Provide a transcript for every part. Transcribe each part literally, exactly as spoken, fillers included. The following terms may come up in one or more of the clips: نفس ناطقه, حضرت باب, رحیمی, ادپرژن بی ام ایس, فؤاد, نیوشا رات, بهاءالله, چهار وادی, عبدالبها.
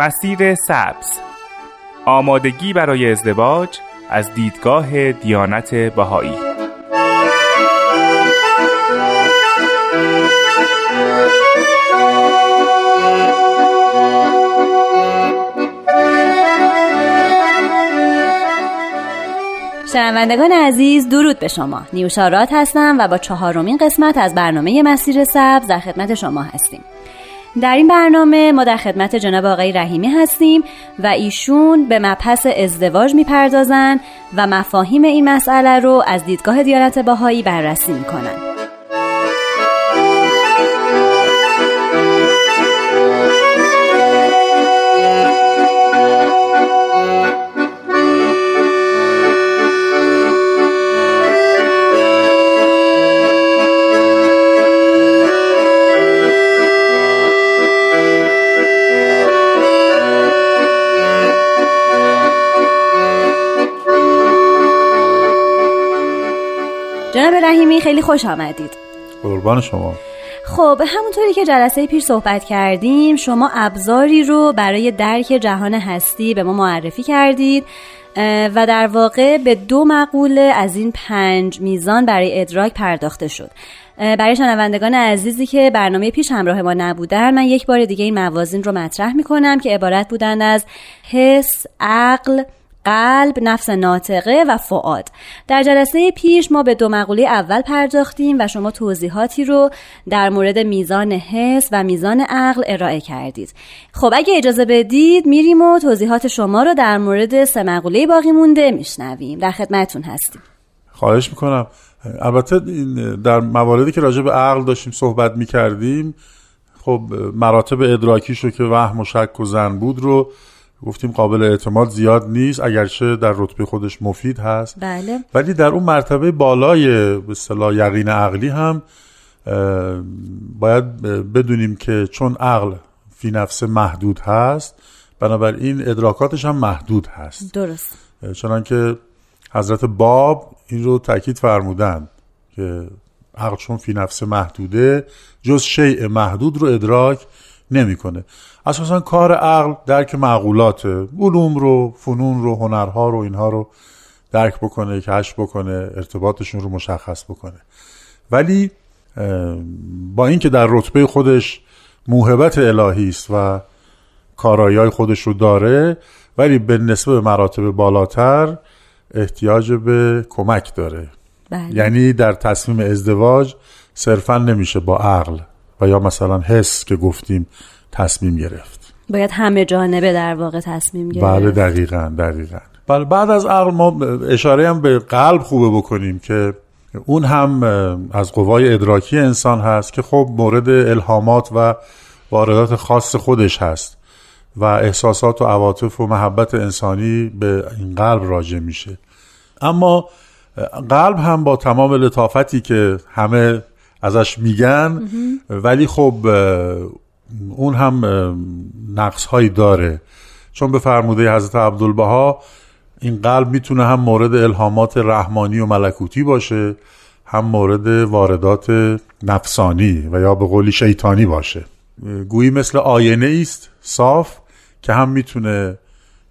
مسیر سبز، آمادگی برای ازدواج از دیدگاه دیانت بهایی. شنوندگان عزیز، درود به شما. نیوشا رات هستم و با چهارمین قسمت از برنامه مسیر سبز در خدمت شما هستیم. در این برنامه ما در خدمت جناب آقای رحیمی هستیم و ایشون به مبحث ازدواج میپردازن و مفاهیم این مسئله رو از دیدگاه دیانت بهایی بررسی میکنن. جناب رحیمی، خیلی خوش آمدید. قربان شما. خب همونطوری که جلسه پیش صحبت کردیم، شما ابزاری رو برای درک جهان هستی به ما معرفی کردید و در واقع به دو مقوله از این پنج میزان برای ادراک پرداخته شد. برای شنوندگان عزیزی که برنامه پیش همراه ما نبودن، من یک بار دیگه این موازین رو مطرح میکنم که عبارت بودن از حس، عقل، قلب، نفس ناطقه و فؤاد. در جلسه پیش ما به دو مقوله اول پرداختیم و شما توضیحاتی رو در مورد میزان حس و میزان عقل ارائه کردید. خب اگه اجازه بدید میریم و توضیحات شما رو در مورد سه مقوله باقی مونده میشنویم. در خدمتتون هستیم. خواهش میکنم. البته در مواردی که راجع به عقل داشتیم صحبت میکردیم، خب مراتب ادراکیش رو که وهم و شک و ظن بود رو گفتیم قابل اعتماد زیاد نیست، اگرچه در رتبه خودش مفید هست. بله. ولی در اون مرتبه بالای به اصطلاح یقین عقلی هم باید بدونیم که چون عقل فی نفسه محدود هست، بنابراین ادراکاتش هم محدود هست. درست. چنانکه حضرت باب این رو تأکید فرمودند که عقل چون فی نفسه محدوده، جز شیء محدود رو ادراک نمی کنه. اساساً کار عقل درک معقولاته، علوم رو، فنون رو، هنرها رو، اینها رو درک بکنه، کشف بکنه، ارتباطشون رو مشخص بکنه. ولی با اینکه در رتبه خودش موهبت الهی است و کارایی‌های خودش رو داره، ولی به نسبت مراتب بالاتر احتیاج به کمک داره. بله. یعنی در تصمیم ازدواج صرفاً نمیشه با عقل و یا مثلا حس که گفتیم تصمیم گرفت، باید همه جانبه در واقع تصمیم گرفت. بله دقیقاً دقیقاً. بله. بعد از عقل ما اشاره هم به قلب خوبه بکنیم که اون هم از قوای ادراکی انسان هست که خب مورد الهامات و واردات خاص خودش هست و احساسات و عواطف و محبت انسانی به این قلب راجع میشه. اما قلب هم با تمام لطافتی که همه ازش میگن، ولی خب اون هم نقص‌هایی داره، چون به فرموده حضرت عبدالبها این قلب میتونه هم مورد الهامات رحمانی و ملکوتی باشه، هم مورد واردات نفسانی و یا به قولی شیطانی باشه. گویی مثل آینه است صاف که هم میتونه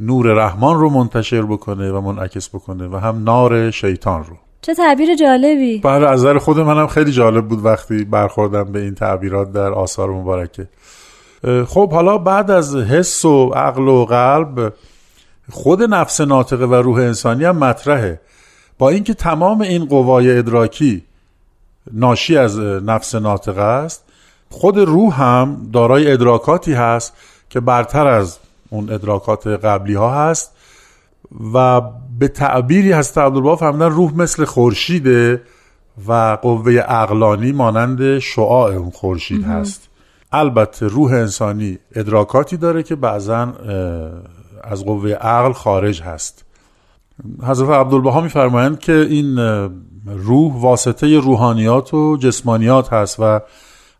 نور رحمان رو منتشر بکنه و منعکس بکنه و هم نار شیطان رو. چه تعبیر جالبی. بله از نظر خود منم خیلی جالب بود وقتی برخوردم به این تعبیرات در آثار مبارکه. خب حالا بعد از حس و عقل و قلب، خود نفس ناطقه و روح انسانی هم مطرحه. با اینکه تمام این قوای ادراکی ناشی از نفس ناطقه است، خود روح هم دارای ادراکاتی هست که برتر از اون ادراکات قبلی ها هست و به تعبیری حضرت عبدالبها فرمودن روح مثل خورشیده و قوه عقلانی مانند شعاع اون خورشید هست. البته روح انسانی ادراکاتی داره که بعضا از قوه عقل خارج هست. حضرت عبدالبها میفرمایند که این روح واسطه روحانیات و جسمانیات هست و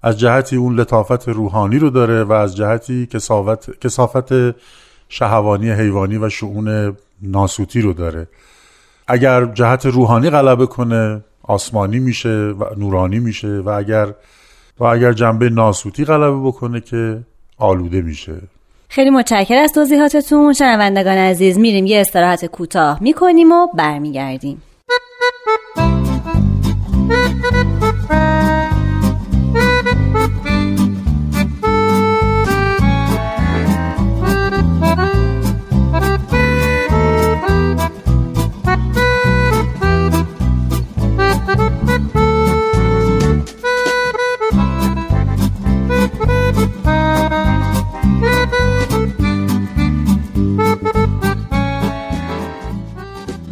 از جهتی اون لطافت روحانی رو داره و از جهتی کثافت کثافت شهوانی حیوانی و شؤون ناسوتی رو داره. اگر جهت روحانی غلبه کنه آسمانی میشه و نورانی میشه و اگر و اگر جنبه ناسوتی غلبه بکنه که آلوده میشه. خیلی متشکرم از توضیحاتتون. شنوندگان عزیز، میریم یه استراحت کوتاه میکنیم و برمیگردیم.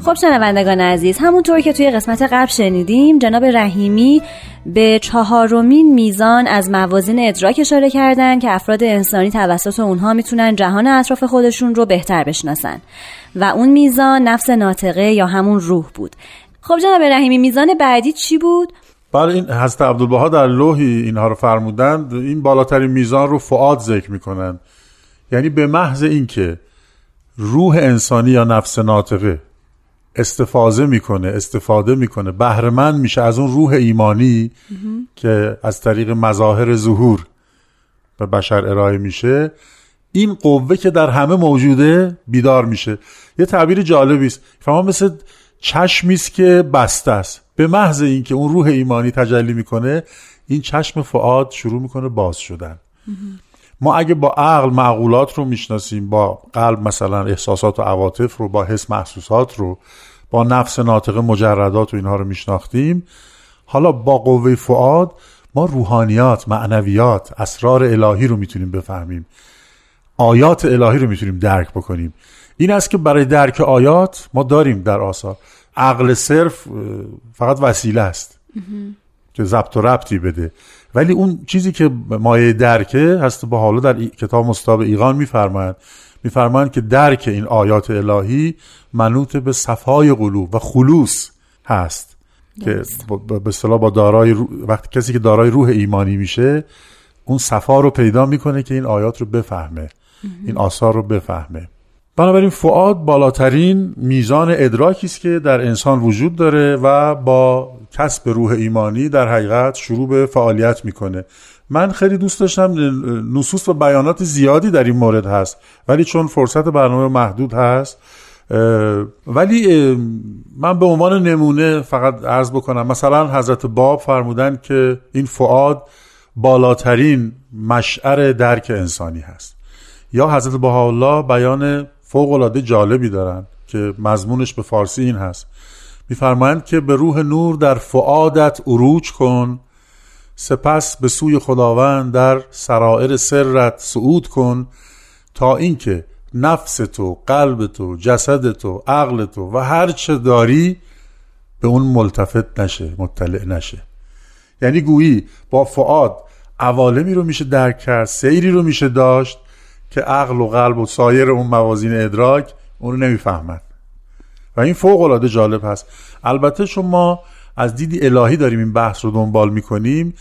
خب شنوندگان عزیز، همونطور که توی قسمت قبل شنیدیم، جناب رحیمی به چهارمین میزان از موازین ادراک اشاره کردن که افراد انسانی توسط اونها میتونن جهان اطراف خودشون رو بهتر بشناسن و اون میزان نفس ناطقه یا همون روح بود. خب جناب رحیمی، میزان بعدی چی بود؟ بله، این حضرت عبدالبها در لوحی اینها رو فرمودند. این بالاترین میزان رو فؤاد ذکر میکنن، یعنی به محض اینکه روح انسانی یا نفس ناطقه استفاده میکنه استفاده میکنه بهره مند میشه از اون روح ایمانی مهم. که از طریق مظاهر ظهور به بشر ارائه میشه، این قوه که در همه موجوده بیدار میشه. یه تعبیر جالبی است، فهمم مثل چشمی است که بسته است. به محض اینکه اون روح ایمانی تجلی میکنه، این چشم فؤاد شروع میکنه باز شدن. مهم. ما اگه با عقل معقولات رو میشناسیم، با قلب مثلا احساسات و عواطف رو، با حس محسوسات رو، با نفس ناطقه مجردات و اینها رو میشناختیم، حالا با قوه فؤاد ما روحانیات، معنویات، اسرار الهی رو میتونیم بفهمیم، آیات الهی رو میتونیم درک بکنیم. این است که برای درک آیات ما داریم در آثار، عقل صرف فقط وسیله است که ضبط و ربطی بده، ولی اون چیزی که مایه درکه هست. به حالا در ای... کتاب مستاب ایقان میفرمایند میفرمایند که درک این آیات الهی منوط به صفای قلوب و خلوص هست دلست. که به اصطلاح با دارای رو... وقتی کسی که دارای روح ایمانی میشه، اون صفا رو پیدا میکنه که این آیات رو بفهمه، مهم. این آثار رو بفهمه. بنابراین فؤاد بالاترین میزان ادراکی است که در انسان وجود داره و با کسب روح ایمانی در حقیقت شروع به فعالیت میکنه. من خیلی دوست داشتم، نصوص و بیانات زیادی در این مورد هست، ولی چون فرصت برنامه محدود هست، ولی من به عنوان نمونه فقط عرض بکنم. مثلا حضرت باب فرمودن که این فؤاد بالاترین مشعر درک انسانی هست. یا حضرت بهاءالله بیان فوق‌العاده جالبی دارن که مضمونش به فارسی این هست، می‌فرمایند که به روح نور در فؤادت عروج کن، سپس به سوی خداوند در سرائر سرت صعود کن، تا اینکه نفس تو، قلب تو، جسد تو، عقل تو و هر چه داری به اون ملتفت نشه، مطلع نشه. یعنی گویی با فؤاد عوالمی رو میشه درک کرد، سیری رو میشه داشت که عقل و قلب و سایر اون موازین ادراک اون رو نمیفهمن، و این فوق‌العاده جالب هست. البته چون ما از دیدی الهی داریم این بحث رو دنبال میکنیم،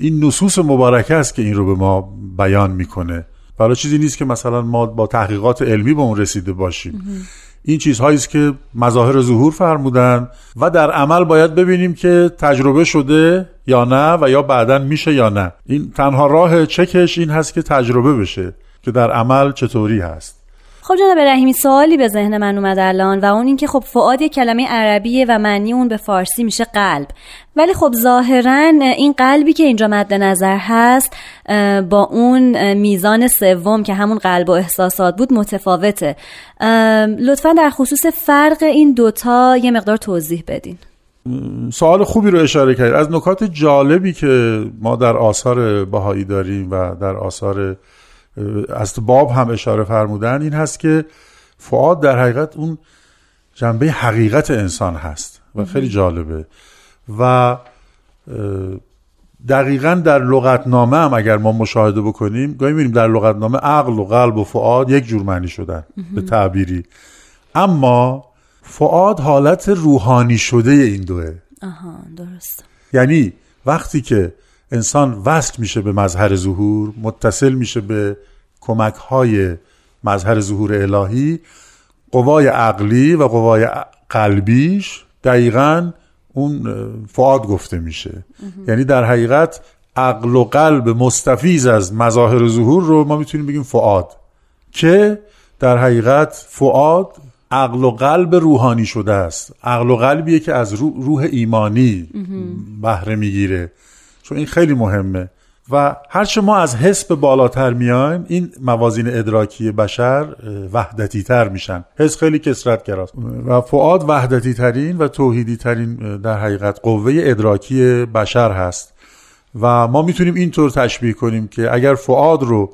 این نصوص مبارکه است که این رو به ما بیان میکنه. برای چیزی نیست که مثلا ما با تحقیقات علمی به اون رسیده باشیم. این چیزهایی است که مظاهر ظهور فرمودن و در عمل باید ببینیم که تجربه شده یا نه، و یا بعداً میشه یا نه. این تنها راه چکش این هست که تجربه بشه، که در عمل چطوری هست. خب جناب رحیمی، سوالی به ذهن من اومد الان، و اون این که خب فؤاد یک کلمه عربیه و معنی اون به فارسی میشه قلب، ولی خب ظاهراً این قلبی که اینجا مد نظر هست با اون میزان سوم که همون قلب و احساسات بود متفاوته. لطفاً در خصوص فرق این دوتا یه مقدار توضیح بدین. سوال خوبی رو اشاره کردید. از نکات جالبی که ما در آثار بهایی داریم و در آثار از باب هم اشاره فرمودن این هست که فؤاد در حقیقت اون جنبه حقیقت انسان هست و خیلی جالبه. و دقیقاً در لغتنامه هم اگر ما مشاهده بکنیم، گاهی می‌بینیم در لغتنامه عقل و قلب و فؤاد یک جور معنی شدن به تعبیری، اما فؤاد حالت روحانی شده این دوه. آها، درست. یعنی وقتی که انسان وصل میشه به مظهر ظهور، متصل میشه به کمک‌های مظهر ظهور الهی، قوای عقلی و قوای قلبیش دقیقاً اون فؤاد گفته میشه. یعنی در حقیقت عقل و قلب مستفیض از مظاهر ظهور رو ما میتونیم بگیم فؤاد. که در حقیقت فؤاد عقل و قلب روحانی شده است. عقل و قلبیه که از روح, روح ایمانی بهره میگیره، چون این خیلی مهمه. و هرچه ما از حس به بالاتر میایم، این موازین ادراکی بشر وحدتی تر میشن. حس خیلی کثرت گراست و فؤاد وحدتی ترین و توحیدی ترین در حقیقت قوه ادراکی بشر هست. و ما میتونیم اینطور تشبیه کنیم که اگر فؤاد رو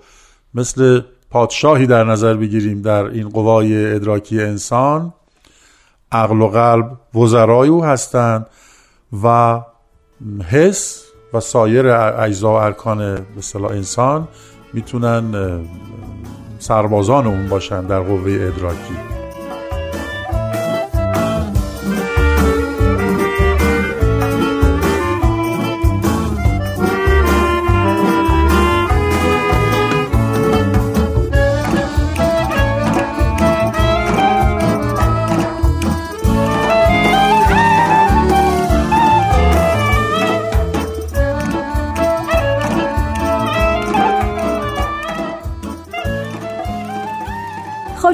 مثل پادشاهی در نظر بگیریم در این قوای ادراکی انسان، عقل و قلب وزرای او هستند و حس و سایر اجزا و ارکان به اصطلاح انسان میتونن سربازان اون باشن در قوه ادراکی.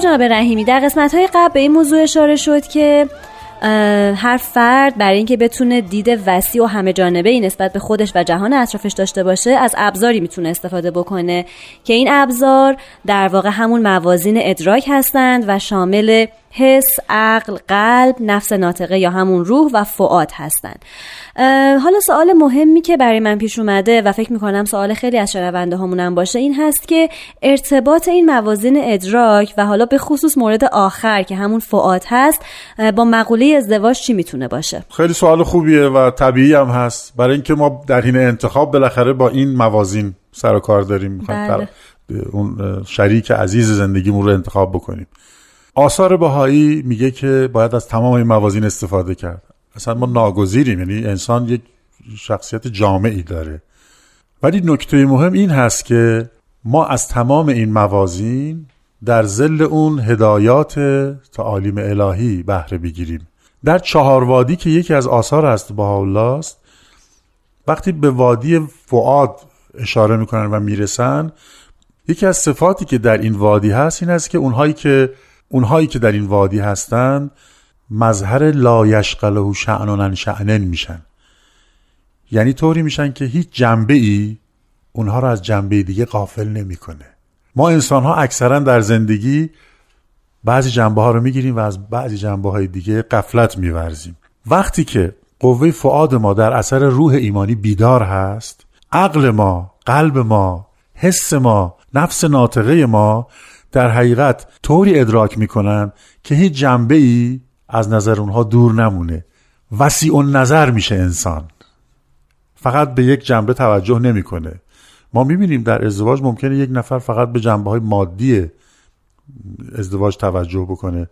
جناب رحیمی، در قسمت‌های قبل به این موضوع اشاره شد که هر فرد برای اینکه بتونه دید وسیع و همه جانبه‌ای نسبت به خودش و جهان اطرافش داشته باشه، از ابزاری میتونه استفاده بکنه که این ابزار در واقع همون موازین ادراک هستند و شامل حس، عقل، قلب، نفس ناطقه یا همون روح و فؤاد هستند. حالا سوال مهمی که برای من پیش اومده و فکر میکنم سوال خیلی از شنونده هامون هم باشه این هست که ارتباط این موازین ادراک و حالا به خصوص مورد آخر که همون فؤاد هست با مقوله ازدواج چی میتونه باشه؟ خیلی سوال خوبیه و طبیعی هم هست، برای اینکه ما در حین انتخاب بالاخره با این موازین سر و کار داریم، میخوایم اون شریک عزیز زندگیمون رو انتخاب بکنیم. آثار بهایی میگه که باید از تمام این موازین استفاده کرد. اصلا ما ناگزیریم، یعنی انسان یک شخصیت جامعی داره. ولی نکته مهم این هست که ما از تمام این موازین در ظل اون هدایات تعالیم الهی بهره بگیریم. در چهار وادی که یکی از آثار هست بهاءالله است، وقتی به وادی فؤاد اشاره میکنن و میرسن، یکی از صفاتی که در این وادی هست این است که اونهایی که اونهایی که در این وادی هستن مظهر لایشقله و شعنانن شعنن میشن، یعنی طوری میشن که هیچ جنبه ای اونها رو از جنبه دیگه غافل نمی کنه. ما انسان ها اکثرا در زندگی بعضی جنبه ها رو میگیریم و از بعضی جنبه های دیگه غفلت میورزیم. وقتی که قوه فؤاد ما در اثر روح ایمانی بیدار هست، عقل ما، قلب ما، حس ما، نفس ناطقه ما در حقیقت طوری ادراک میکنن که هیچ جنبه‌ای از نظر اونها دور نمونه. وسیع النظر میشه انسان، فقط به یک جنبه توجه نمیکنه. ما میبینیم در ازدواج ممکنه یک نفر فقط به جنبه‌های مادی ازدواج توجه بکنه،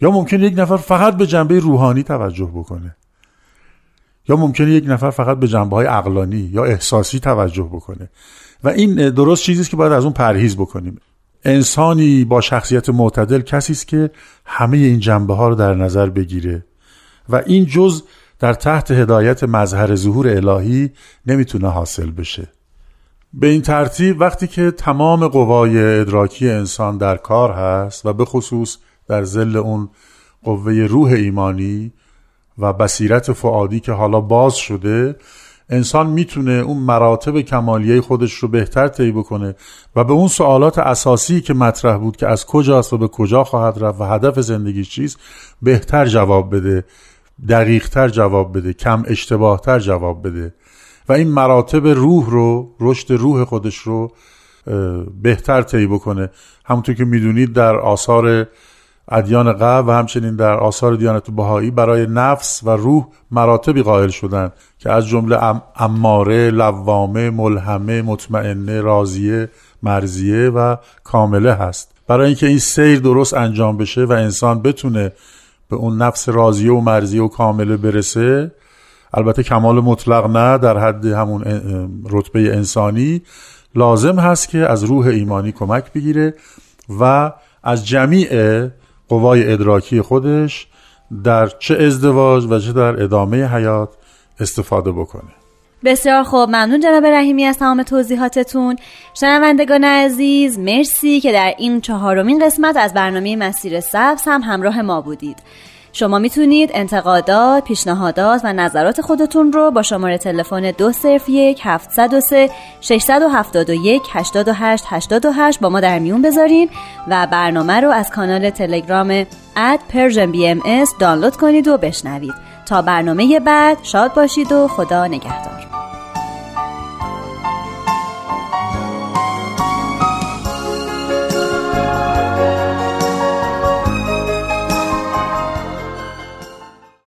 یا ممکنه یک نفر فقط به جنبه روحانی توجه بکنه، یا ممکنه یک نفر فقط به جنبه‌های عقلانی یا احساسی توجه بکنه. و این درست چیزی است که باید از اون پرهیز بکنیم. انسانی با شخصیت معتدل کسی است که همه این جنبه ها رو در نظر بگیره و این جز در تحت هدایت مظهر ظهور الهی نمیتونه حاصل بشه. به این ترتیب وقتی که تمام قوای ادراکی انسان در کار هست و به خصوص در ظل اون قوه روح ایمانی و بصیرت فؤادی که حالا باز شده، انسان میتونه اون مراتب کمالیه خودش رو بهتر طی بکنه و به اون سوالات اساسی که مطرح بود که از کجاست و به کجا خواهد رفت و هدف زندگیش چیست بهتر جواب بده، دقیق‌تر جواب بده، کم اشتباه‌تر جواب بده و این مراتب روح رو، رشد روح خودش رو بهتر طی بکنه. همونطور که میدونید در آثار ادیان قبل و همچنین در آثار دیانت بهایی برای نفس و روح مراتبی قائل شدند که از جمله اماره، لوامه، ملهمه، مطمئنه، راضیه، مرضیه و کامله هست. برای اینکه این سیر درست انجام بشه و انسان بتونه به اون نفس راضیه و مرضیه و کامله برسه، البته کمال مطلق نه، در حد همون رتبه انسانی، لازم هست که از روح ایمانی کمک بگیره و از جمیع قوای ادراکی خودش در چه ازدواج و چه در ادامه حیات استفاده بکنه. بسیار خوب، ممنون جناب رحیمی از تمام توضیحاتتون. شنوندگان عزیز، مرسی که در این چهارمین قسمت از برنامه مسیر سبز هم همراه ما بودید. شما میتونید انتقادات، پیشنهادات و نظرات خودتون رو با شماره تلفن دو صفر یک هفت صفر سه شش هفت یک هشت هشت هشت هشت با ما در میون بذارین و برنامه رو از کانال تلگرام ادپرژن بی ام ایس دانلود کنید و بشنوید. تا برنامه بعد، شاد باشید و خدا نگهدار.